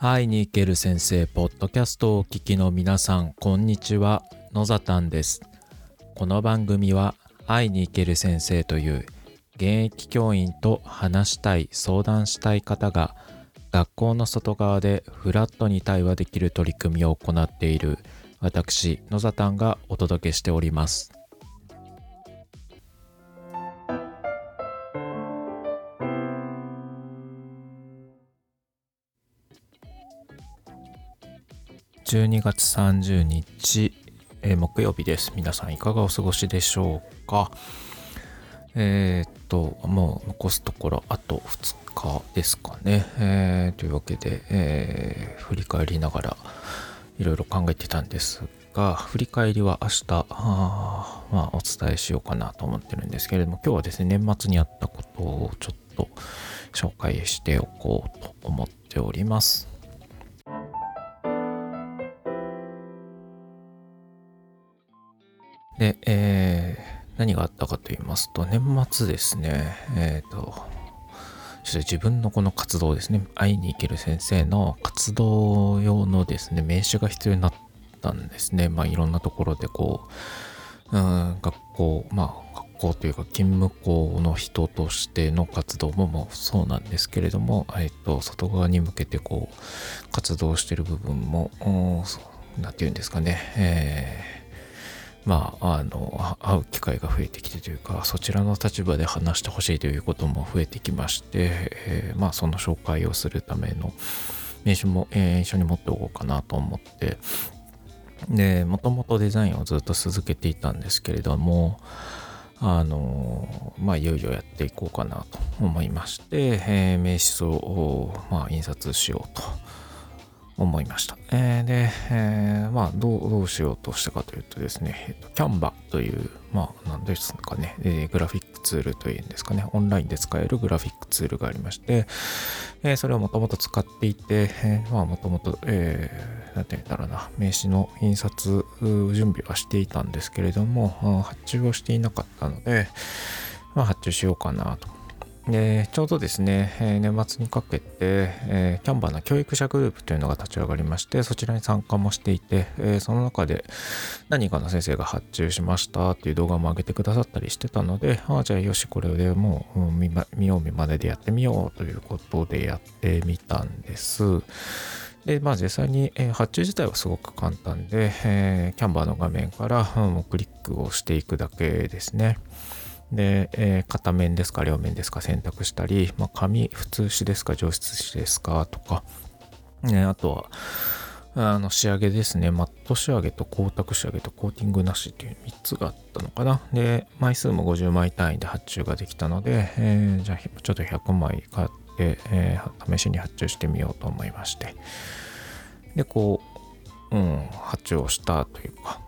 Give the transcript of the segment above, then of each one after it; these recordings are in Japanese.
はい、ニーケル先生ポッドキャストをお聞きの皆さん、こんにちは。野ざたんです。この番組ははい、ニーケル先生という現役教員と話したい、相談したい方が学校の外側でフラットに対話できる取り組みを行っている私、野ざたんがお届けしております。12月30日、木曜日です。皆さんいかがお過ごしでしょうか。もう残すところあと2日ですかね。というわけで、振り返りながらいろいろ考えてたんですが、振り返りは明日お伝えしようかなと思ってるんですけれども、今日はですね、年末にやったことをちょっと紹介しておこうと思っております。で、何があったかと言いますと、年末ですね、自分のこの活動ですね、会いに行ける先生の活動用のですね、名刺が必要になったんですね。いろんなところでこう、学校というか勤務校の人としての活動もそうなんですけれども、外側に向けてこう活動している部分も、なんていうんですかね、会う機会が増えてきてというか、そちらの立場で話してほしいということも増えてきまして、その紹介をするための名刺も、一緒に持っておこうかなと思って、で、もともとデザインをずっと続けていたんですけれども、いよいよやっていこうかなと思いまして、名刺を、印刷しようと思いました。どうしようとしたかというとですね、Canva という、グラフィックツールというんですかね、オンラインで使えるグラフィックツールがありまして、それをもともと使っていて、もともと、名刺の印刷準備はしていたんですけれども、発注をしていなかったので、発注しようかなと。で、ちょうどですね、年末にかけて、Canva の教育者グループというのが立ち上がりまして、そちらに参加もしていて、その中で何かの先生が発注しましたっていう動画も上げてくださったりしてたので、じゃあよし、これでもう、見よう見まねでやってみようということでやってみたんです。で、実際に発注自体はすごく簡単で、Canva の画面からもうクリックをしていくだけですね。で、片面ですか両面ですか選択したり、紙普通紙ですか上質紙ですかとか、あとは仕上げですね、マット仕上げと光沢仕上げとコーティングなしという3つがあったのかな。で、枚数も50枚単位で発注ができたので、じゃあちょっと100枚買って、試しに発注してみようと思いまして、でこう発注をしたというか、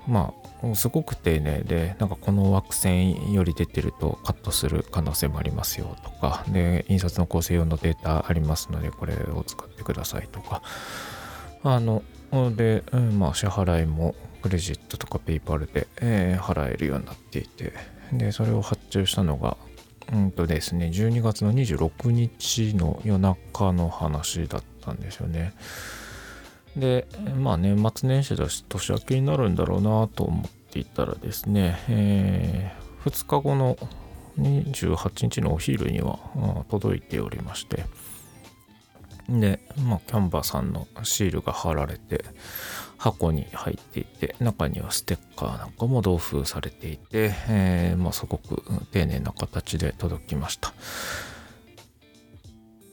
すごく丁寧で、この枠線より出てるとカットする可能性もありますよとか、で、印刷の構成用のデータありますのでこれを使ってくださいとか、で、支払いもクレジットとかペイパルで、払えるようになっていて、でそれを発注したのがですね、12月の26日の夜中の話だったんですよね。で、年末年始だし年明けになるんだろうなと思っていたらですね、2日後の28日のお昼には届いておりまして、で、Canva さんのシールが貼られて箱に入っていて、中にはステッカーなんかも同封されていて、すごく丁寧な形で届きました。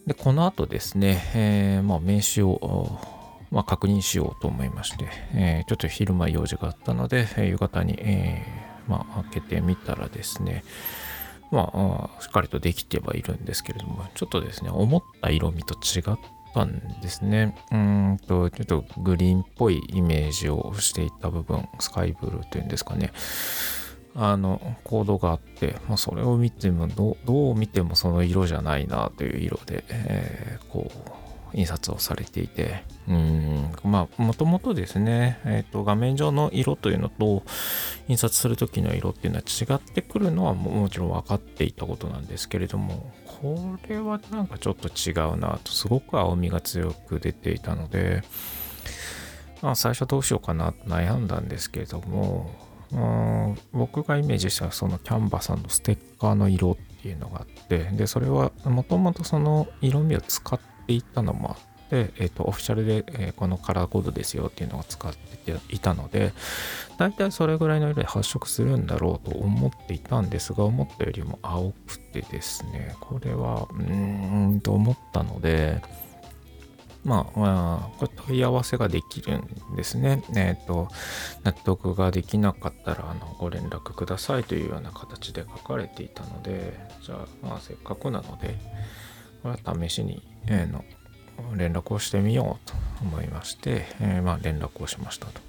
で、この後ですね、名刺を確認しようと思いまして、ちょっと昼間用事があったので、夕方に、開けてみたらですね、しっかりとできてはいるんですけれども、ちょっとですね、思った色味と違ったんですね。ちょっとグリーンっぽいイメージをしていた部分、スカイブルーというんですかね、コードがあって、それを見てもどう見てもその色じゃないなという色で、印刷をされていて、まあもともとですね、画面上の色というのと印刷する時の色っていうのは違ってくるのはもちろん分かっていたことなんですけれども、これはなんかちょっと違うなと、すごく青みが強く出ていたので、まあ、最初どうしようかなと悩んだんですけれども、僕がイメージしたそのキャンバさんのステッカーの色っていうのがあって、でそれはもともとその色味を使っていたのもあって、オフィシャルで、このカラーコードですよっていうのを使っていたので、だいたいそれぐらいの色で発色するんだろうと思っていたんですが、思ったよりも青くてですね、これはと思ったので、まあ、これ問い合わせができるんですね。納得ができなかったらご連絡くださいというような形で書かれていたので、じゃあ、まあ、せっかくなのでこれは試しに、連絡をしてみようと思いまして、まあ、連絡をしましたと。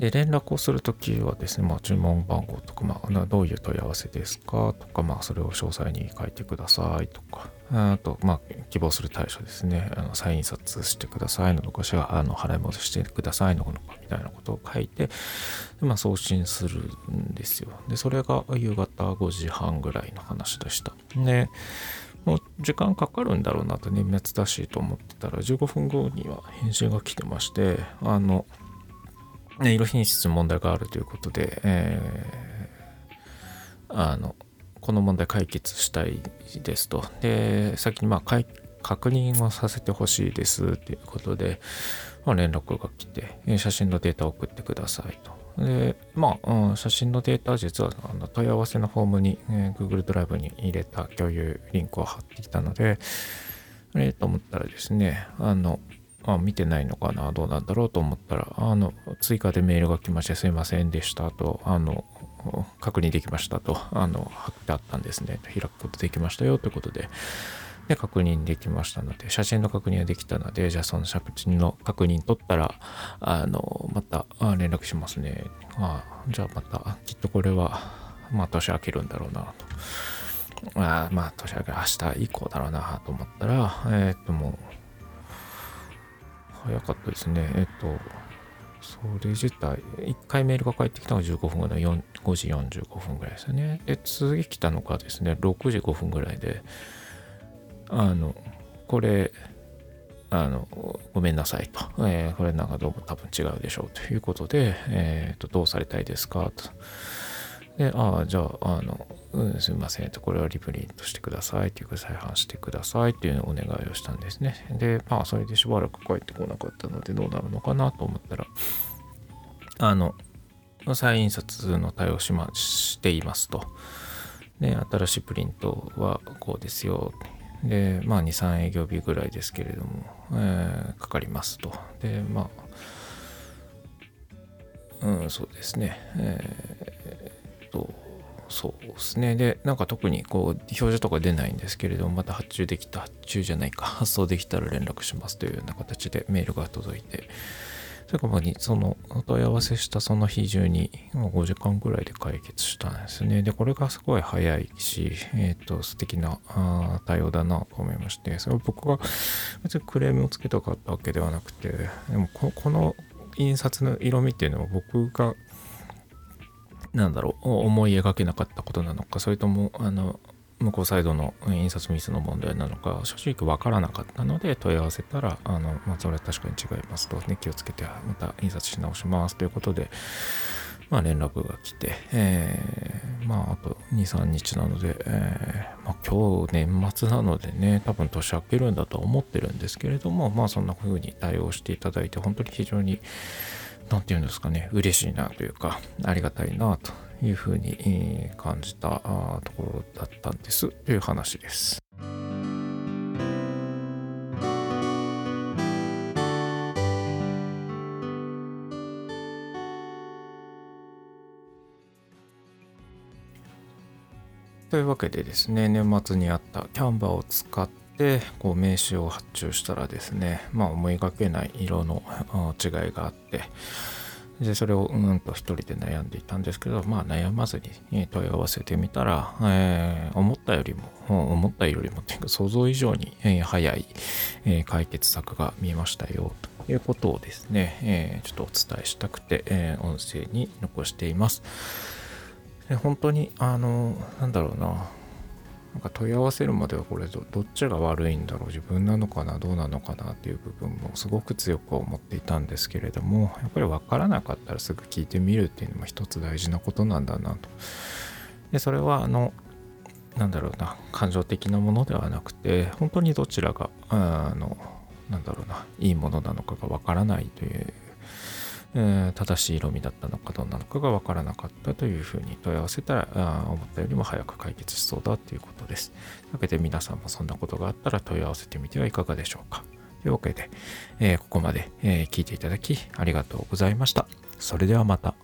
で連絡をするときはですね、まあ、注文番号とか、まあ、どういう問い合わせですかとか、まあ、それを詳細に書いてくださいとか、あと、まあ、希望する対象ですね、再印刷してくださいのとか、払い戻してくださいのとかみたいなことを書いて、まあ、送信するんですよ。でそれが夕方5時半ぐらいの話でした。でもう時間かかるんだろうなと、年末だしと思ってたら15分後には返信が来てまして、色品質に問題があるということで、この問題解決したいですと。で先にまあ確認をさせてほしいですということで、まあ、連絡が来て、写真のデータを送ってくださいと。でまあ、写真のデータは実は問い合わせのフォームに、Google ドライブに入れた共有リンクを貼ってきたので、あれと思ったらですね、見てないのかな、どうなんだろうと思ったら、追加でメールが来まして、すいませんでしたと、確認できましたと、貼ってあったんですね、開くことできましたよということで、で確認できましたので、写真の確認はできたので、じゃあその写真の確認取ったら、また連絡しますね。じゃあまた、きっとこれは、まあ年明けるんだろうなと。まあ年明け、明日以降だろうなと思ったら、もう、早かったですね。それ自体、1回メールが返ってきたのが15分ぐらいの5時45分ぐらいですね。で、次来たのがですね、6時5分ぐらいで、これ、ごめんなさいと。これなんかどうも多分違うでしょうということで、どうされたいですかと。で、じゃあ、すみませんと、これはリプリントしてくださいというか、再販してくださいというのをお願いをしたんですね。で、まあ、それでしばらく帰ってこなかったので、どうなるのかなと思ったら、再印刷の対応していますと。で、新しいプリントはこうですよ。で、まあ、2、3営業日ぐらいですけれども、かかりますと。で、まあ、そうですね。そうですね。で、なんか特にこう表示とか出ないんですけれども、また発注じゃないか、発送できたら連絡しますというような形でメールが届いて、それからその問い合わせしたその日中に5時間くらいで解決したんですね。で、これがすごい早いし、素敵な対応だなと思いまして、それは僕が別にクレームをつけたかったわけではなくて、でもこの印刷の色味っていうのは僕が思い描けなかったことなのか、それとも向こうサイドの印刷ミスの問題なのか、正直わからなかったので問い合わせたら、それは確かに違いますと、ね、気をつけてまた印刷し直しますということで、まあ、連絡が来て、まあ、あと 2,3 日なので、まあ、今日年末なのでね、多分年明けるんだとは思ってるんですけれども、まあ、そんな風に対応していただいて、本当に非常になんていうんですかね、嬉しいなというか、ありがたいなというふうに感じたところだったんですという話です。というわけでですね、年末にあったCanvaを使ってこう名刺を発注したらですね、まあ、思いがけない色の違いがあって、でそれを一人で悩んでいたんですけど、まあ悩まずに問い合わせてみたら、思ったよりもというか想像以上に早い解決策が見えましたよということをですね、ちょっとお伝えしたくて、音声に残しています。本当になんか問い合わせるまではこれ どっちが悪いんだろう、自分なのかな、どうなのかなっていう部分もすごく強く思っていたんですけれども、やっぱり分からなかったらすぐ聞いてみるっていうのも一つ大事なことなんだなと。でそれは感情的なものではなくて、本当にどちらがいいものなのかが分からないという。正しい色味だったのかどうなのかが分からなかったというふうに問い合わせたら、思ったよりも早く解決しそうだということです。なので皆さんもそんなことがあったら問い合わせてみてはいかがでしょうか。というわけで、ここまで聞いていただきありがとうございました。それではまた。